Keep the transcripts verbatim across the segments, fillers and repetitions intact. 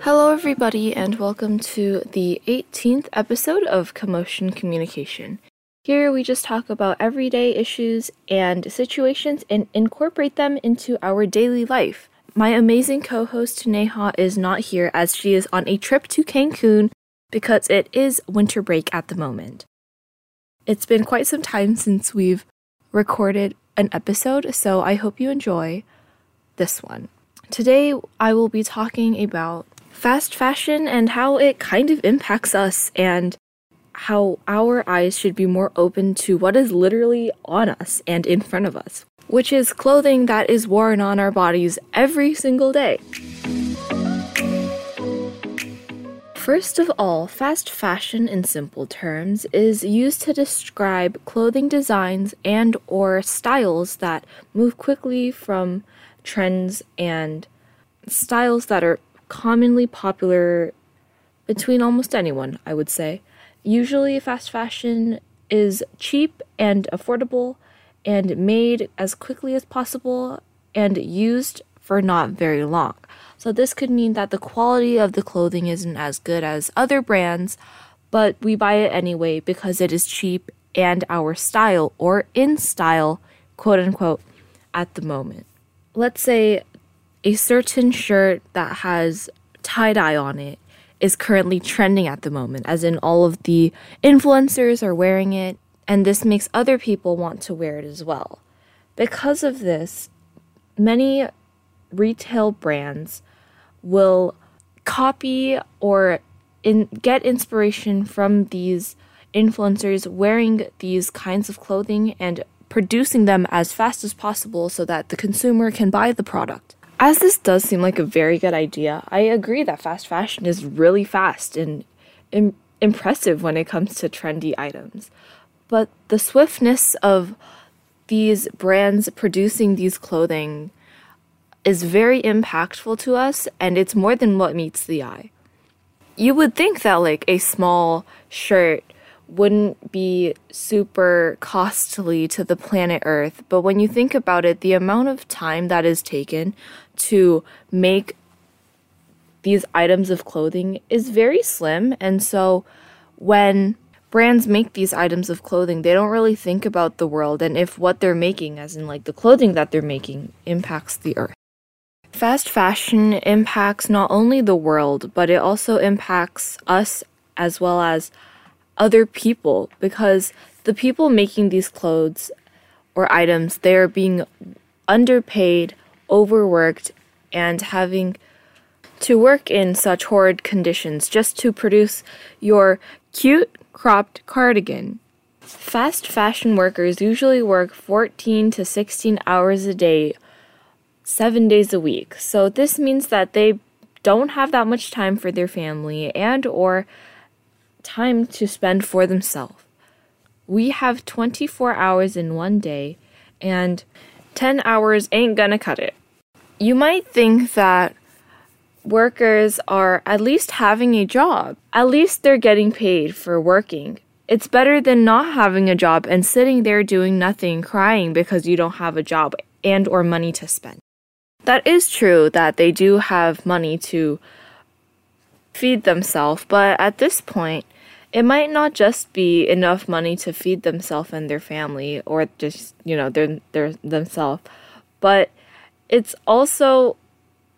Hello everybody and welcome to the eighteenth episode of Commotion Communication. Here we just talk about everyday issues and situations and incorporate them into our daily life. My amazing co-host Neha is not here as she is on a trip to Cancun because it is winter break at the moment. It's been quite some time since we've recorded an episode, so I hope you enjoy this one. Today I will be talking about fast fashion and how it kind of impacts us and how our eyes should be more open to what is literally on us and in front of us, which is clothing that is worn on our bodies every single day. First of all, fast fashion in simple terms is used to describe clothing designs and or styles that move quickly from trends and styles that are commonly popular between almost anyone, I would say. Usually, fast fashion is cheap and affordable and made as quickly as possible and used for not very long. So this could mean that the quality of the clothing isn't as good as other brands, but we buy it anyway because it is cheap and our style or in style, quote unquote, at the moment. Let's say a certain shirt that has tie-dye on it is currently trending at the moment, as in all of the influencers are wearing it, and this makes other people want to wear it as well. Because of this, many retail brands will copy or in, get inspiration from these influencers wearing these kinds of clothing and producing them as fast as possible so that the consumer can buy the product. As this does seem like a very good idea, I agree that fast fashion is really fast and im- impressive when it comes to trendy items. But the swiftness of these brands producing these clothing is very impactful to us, and it's more than what meets the eye. You would think that like a small shirt wouldn't be super costly to the planet Earth, but when you think about it, the amount of time that is taken to make these items of clothing is very slim, and so when brands make these items of clothing, they don't really think about the world and if what they're making, as in like the clothing that they're making, impacts the Earth. Fast fashion impacts not only the world, but it also impacts us as well as other people, because the people making these clothes or items, they're being underpaid, overworked, and having to work in such horrid conditions just to produce your cute cropped cardigan. Fast fashion workers usually work fourteen to sixteen hours a day, seven days a week. So this means that they don't have that much time for their family and or time to spend for themselves. We have twenty-four hours in one day, and ten hours ain't gonna cut it. You might think that workers are at least having a job. At least they're getting paid for working. It's better than not having a job and sitting there doing nothing, crying because you don't have a job and or money to spend. That is true that they do have money to feed themselves, but at this point, it might not just be enough money to feed themselves and their family, or just, you know, their, their themselves, but it's also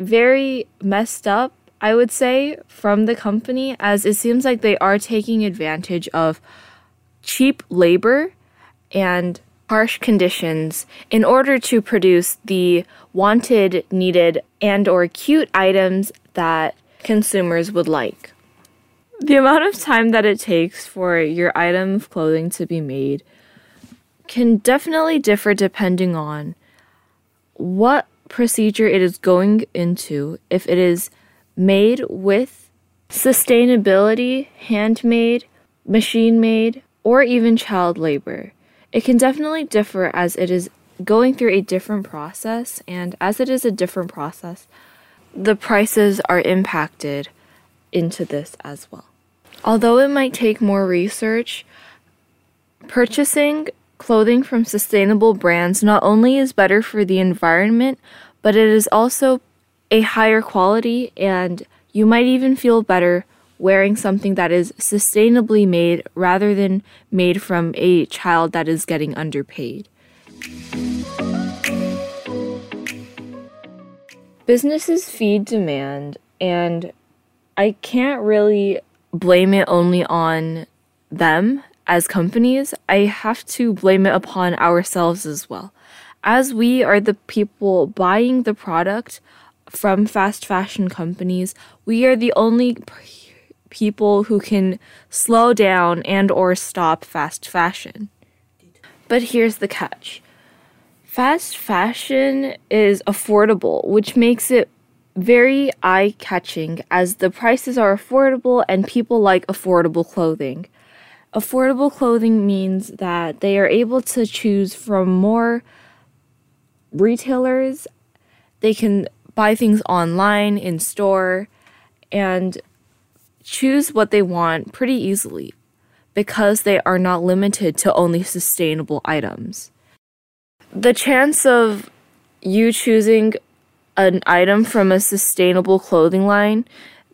very messed up, I would say, from the company, as it seems like they are taking advantage of cheap labor and harsh conditions in order to produce the wanted, needed, and or cute items that consumers would like. The amount of time that it takes for your item of clothing to be made can definitely differ depending on what procedure it is going into, if it is made with sustainability, handmade, machine-made, or even child labor. It can definitely differ as it is going through a different process, and as it is a different process, the prices are impacted into this as well. Although it might take more research, purchasing clothing from sustainable brands not only is better for the environment, but it is also a higher quality, and you might even feel better wearing something that is sustainably made rather than made from a child that is getting underpaid. Businesses feed demand, and I can't really blame it only on them as companies. I have to blame it upon ourselves as well. As we are the people buying the product from fast fashion companies, we are the only p- people who can slow down and or stop fast fashion. But here's the catch. Fast fashion is affordable, which makes it very eye-catching, as the prices are affordable and people like affordable clothing. Affordable clothing means that they are able to choose from more retailers. They can buy things online, in store, and choose what they want pretty easily because they are not limited to only sustainable items. The chance of you choosing an item from a sustainable clothing line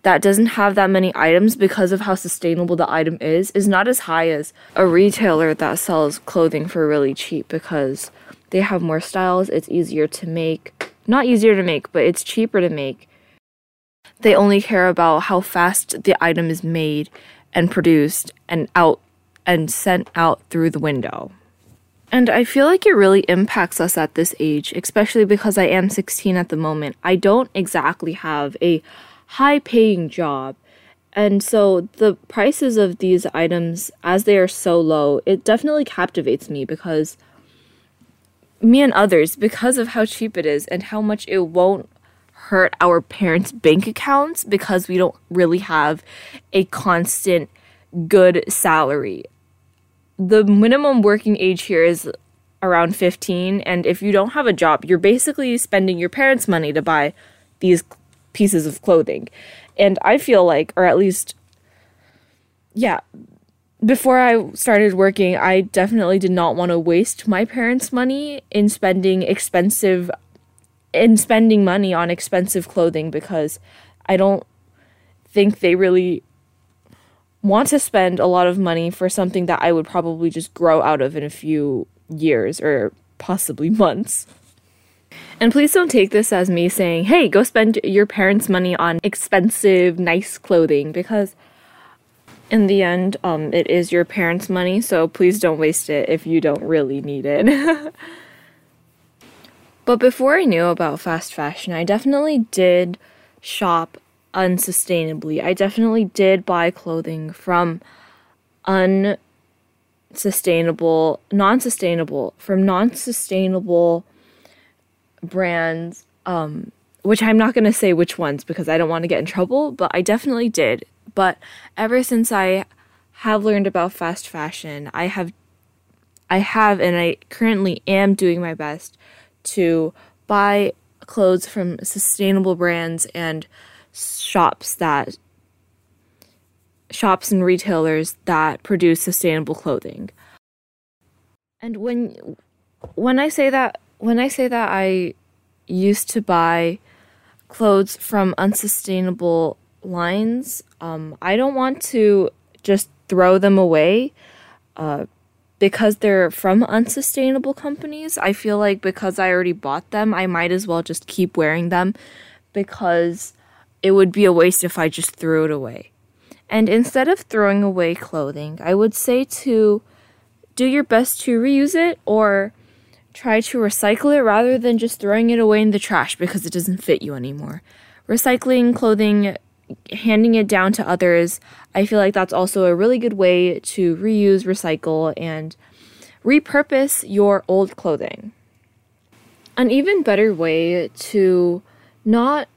that doesn't have that many items because of how sustainable the item is is not as high as a retailer that sells clothing for really cheap because they have more styles, it's easier to make. Not easier to make, but it's cheaper to make. They only care about how fast the item is made and produced and out and sent out through the window. And I feel like it really impacts us at this age, especially because I am sixteen at the moment. I don't exactly have a high-paying job, and so the prices of these items, as they are so low, it definitely captivates me because me and others, because of how cheap it is and how much it won't hurt our parents' bank accounts because we don't really have a constant good salary. The minimum working age here is around fifteen, and if you don't have a job, you're basically spending your parents' money to buy these pieces of clothing. And I feel like, or at least, yeah, before I started working, I definitely did not want to waste my parents' money in spending expensive, in spending money on expensive clothing because I don't think they really want to spend a lot of money for something that I would probably just grow out of in a few years or possibly months. And please don't take this as me saying, hey, go spend your parents' money on expensive, nice clothing, because in the end, um, it is your parents' money, so please don't waste it if you don't really need it. But before I knew about fast fashion, I definitely did shop unsustainably. I definitely did buy clothing from unsustainable, non-sustainable, from non-sustainable brands, um, which I'm not going to say which ones because I don't want to get in trouble, but I definitely did. But ever since I have learned about fast fashion, I have, I have, and I currently am doing my best to buy clothes from sustainable brands and shops that shops and retailers that produce sustainable clothing. And when when I say that when I say that I used to buy clothes from unsustainable lines, um, I don't want to just throw them away uh, because they're from unsustainable companies. I feel like because I already bought them, I might as well just keep wearing them because it would be a waste if I just threw it away. And instead of throwing away clothing, I would say to do your best to reuse it or try to recycle it rather than just throwing it away in the trash because it doesn't fit you anymore. Recycling clothing, handing it down to others, I feel like that's also a really good way to reuse, recycle, and repurpose your old clothing. An even better way to not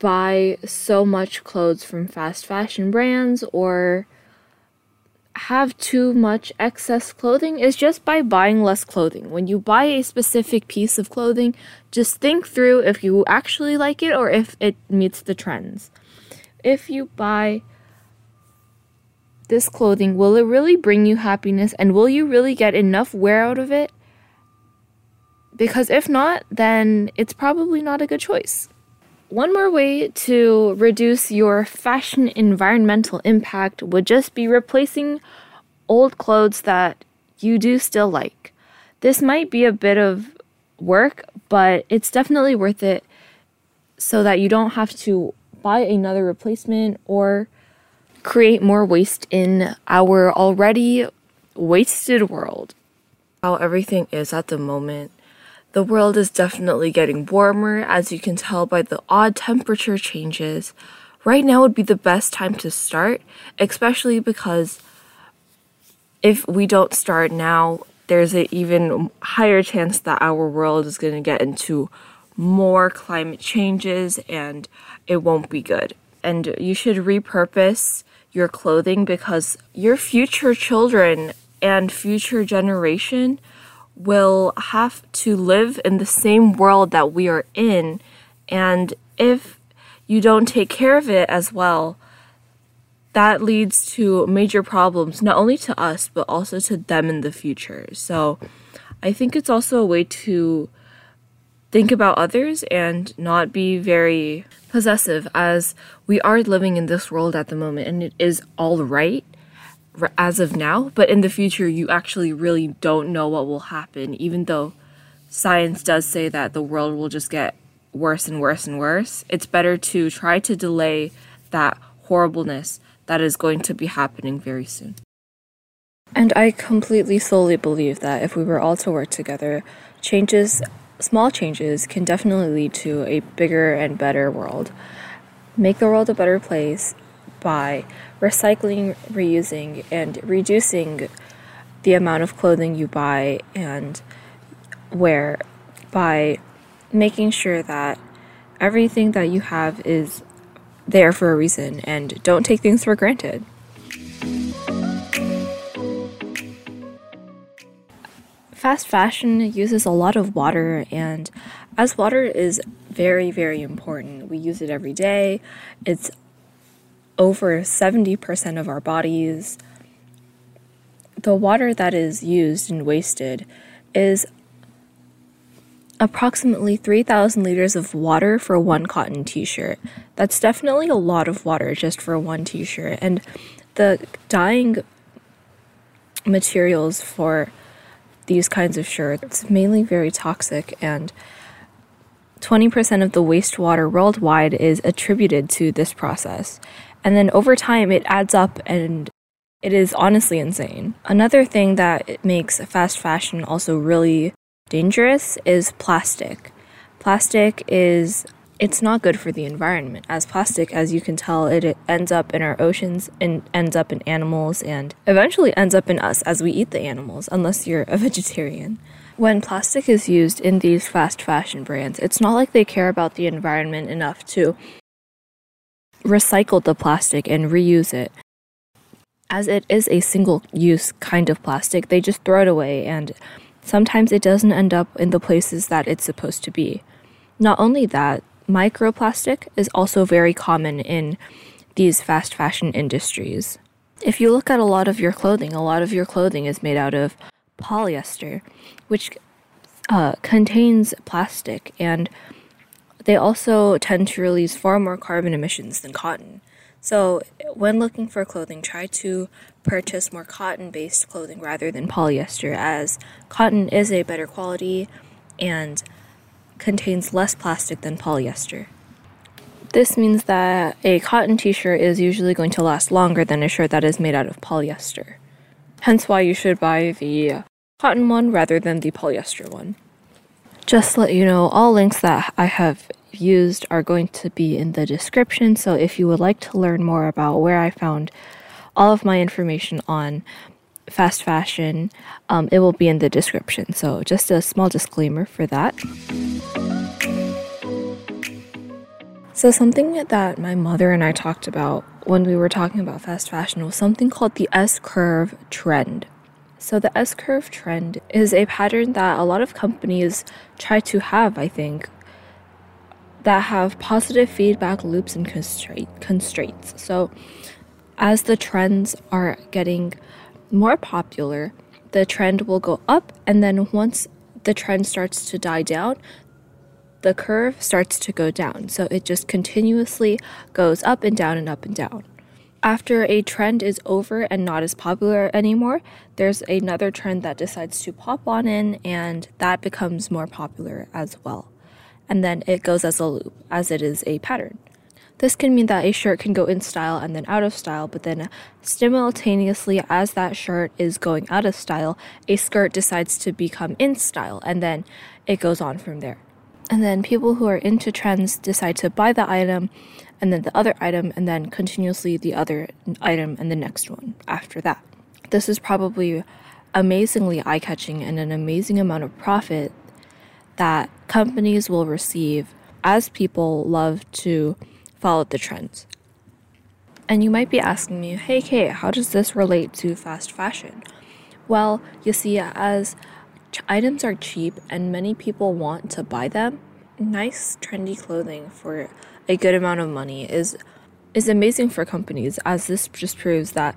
buy so much clothes from fast fashion brands or have too much excess clothing is just by buying less clothing. When you buy a specific piece of clothing, just think through if you actually like it or if it meets the trends. If you buy this clothing, will it really bring you happiness and will you really get enough wear out of it Because if not, then it's probably not a good choice. One more way to reduce your fashion environmental impact would just be replacing old clothes that you do still like. This might be a bit of work, but it's definitely worth it so that you don't have to buy another replacement or create more waste in our already wasted world. How everything is at the moment. The world is definitely getting warmer, as you can tell by the odd temperature changes. Right now would be the best time to start, especially because if we don't start now, there's an even higher chance that our world is going to get into more climate changes and it won't be good. And you should repurpose your clothing because your future children and future generation will have to live in the same world that we are in, and if you don't take care of it as well, that leads to major problems, not only to us, but also to them in the future. So I think it's also a way to think about others and not be very possessive, as we are living in this world at the moment, and it is all right as of now, but in the future you actually really don't know what will happen, even though science does say that the world will just get worse and worse and worse. It's better to try to delay that horribleness that is going to be happening very soon. And I completely solely believe that if we were all to work together, changes, small changes, can definitely lead to a bigger and better world. Make the world a better place by recycling, reusing, and reducing the amount of clothing you buy and wear, by making sure that everything that you have is there for a reason and don't take things for granted. Fast fashion uses a lot of water, and as water is very, very important, we use it every day. It's over seventy percent of our bodies. The water that is used and wasted is approximately three thousand liters of water for one cotton t-shirt. That's definitely a lot of water just for one t-shirt. And the dyeing materials for these kinds of shirts is mainly very toxic, and twenty percent of the wastewater worldwide is attributed to this process. And then over time, it adds up, and it is honestly insane. Another thing that makes fast fashion also really dangerous is plastic. Plastic is, it's not good for the environment. As plastic, as you can tell, it, it ends up in our oceans and ends up in animals and eventually ends up in us as we eat the animals, unless you're a vegetarian. When plastic is used in these fast fashion brands, it's not like they care about the environment enough to recycle the plastic and reuse it. As it is a single-use kind of plastic, they just throw it away, and sometimes it doesn't end up in the places that it's supposed to be. Not only that, microplastic is also very common in these fast fashion industries. If you look at a lot of your clothing, a lot of your clothing is made out of polyester, which uh, contains plastic, and they also tend to release far more carbon emissions than cotton. So when looking for clothing, try to purchase more cotton-based clothing rather than polyester, as cotton is a better quality and contains less plastic than polyester. This means that a cotton t-shirt is usually going to last longer than a shirt that is made out of polyester. Hence why you should buy the cotton one rather than the polyester one. Just to let you know, all links that I have used are going to be in the description, so if you would like to learn more about where I found all of my information on fast fashion, um, it will be in the description. So just a small disclaimer for that. So something that my mother and I talked about when we were talking about fast fashion was something called the S-curve trend. So the S-curve trend is a pattern that a lot of companies try to have, I think, that have positive feedback loops and constraints. So as the trends are getting more popular, the trend will go up, and then once the trend starts to die down, the curve starts to go down. So it just continuously goes up and down and up and down. After a trend is over and not as popular anymore, there's another trend that decides to pop on in, and that becomes more popular as well. And then it goes as a loop, as it is a pattern. This can mean that a shirt can go in style and then out of style, but then simultaneously as that shirt is going out of style, a skirt decides to become in style, and then it goes on from there. And then people who are into trends decide to buy the item, and then the other item, and then continuously the other item and the next one after that. This is probably amazingly eye-catching and an amazing amount of profit that companies will receive as people love to follow the trends. And you might be asking me, hey Kate, how does this relate to fast fashion? Well, you see, as items are cheap and many people want to buy them, nice trendy clothing for a good amount of money is is amazing for companies, as this just proves that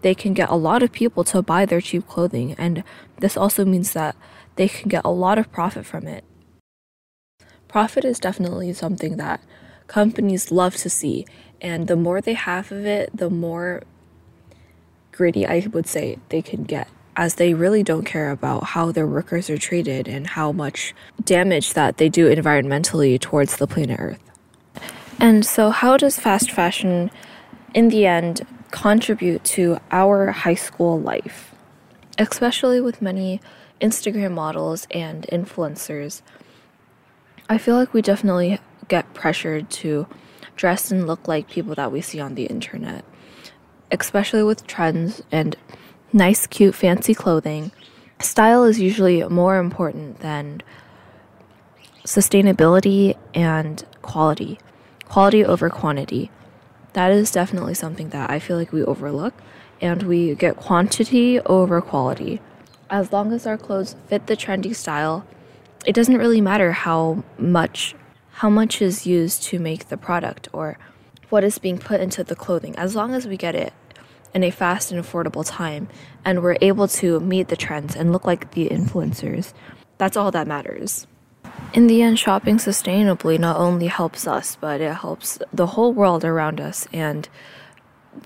they can get a lot of people to buy their cheap clothing, and this also means that they can get a lot of profit from it. Profit is definitely something that companies love to see, and the more they have of it, the more greedy, I would say, they can get, as they really don't care about how their workers are treated and how much damage that they do environmentally towards the planet Earth. And so how does fast fashion, in the end, contribute to our high school life? Especially with many Instagram models and influencers, I feel like we definitely get pressured to dress and look like people that we see on the internet. Especially with trends and nice, cute, fancy clothing, style is usually more important than sustainability and quality. Quality over quantity. That is definitely something that I feel like we overlook, and we get quantity over quality. As long as our clothes fit the trendy style, it doesn't really matter how much how much is used to make the product or what is being put into the clothing. As long as we get it in a fast and affordable time, and we're able to meet the trends and look like the influencers, that's all that matters. In the end, shopping sustainably not only helps us, but it helps the whole world around us and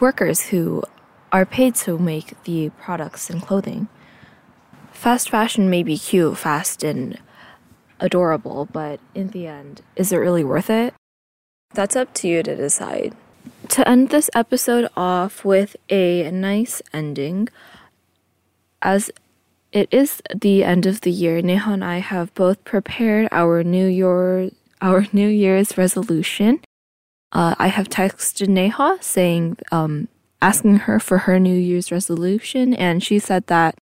workers who are paid to make the products and clothing. Fast fashion may be cute, fast, and adorable, but in the end, is it really worth it? That's up to you to decide. To end this episode off with a nice ending, as it is the end of the year, Neha and I have both prepared our New Year, our New Year's resolution. Uh, I have texted Neha saying, um, asking her for her New Year's resolution, and she said that,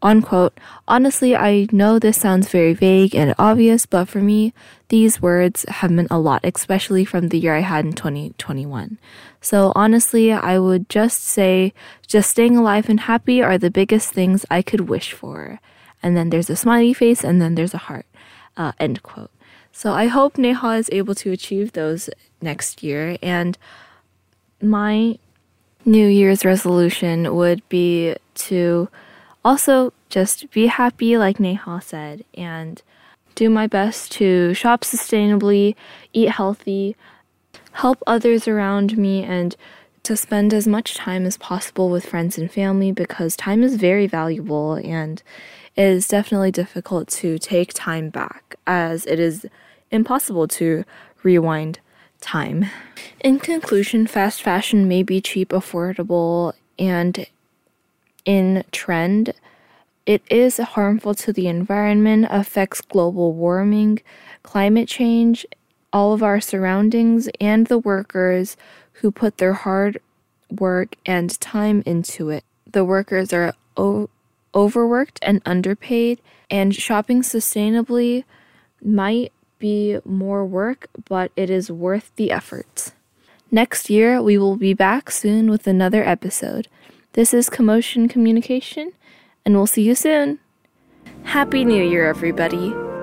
unquote, honestly, I know this sounds very vague and obvious, but for me, these words have meant a lot, especially from the year I had in twenty twenty-one. So honestly, I would just say, just staying alive and happy are the biggest things I could wish for. And then there's a smiley face, and then there's a heart, uh, end quote. So I hope Neha is able to achieve those next year. And my New Year's resolution would be to also just be happy, like Neha said, and do my best to shop sustainably, eat healthy, help others around me, and to spend as much time as possible with friends and family, because time is very valuable and it is definitely difficult to take time back, as it is impossible to rewind time. In conclusion, fast fashion may be cheap, affordable, and in trend. It is harmful to the environment, affects global warming, climate change, all of our surroundings, and the workers who put their hard work and time into it. The workers are o- overworked and underpaid, and shopping sustainably might be more work, but it is worth the effort. Next year, we will be back soon with another episode. This is Commotion Communication, and we'll see you soon. Happy New Year, everybody.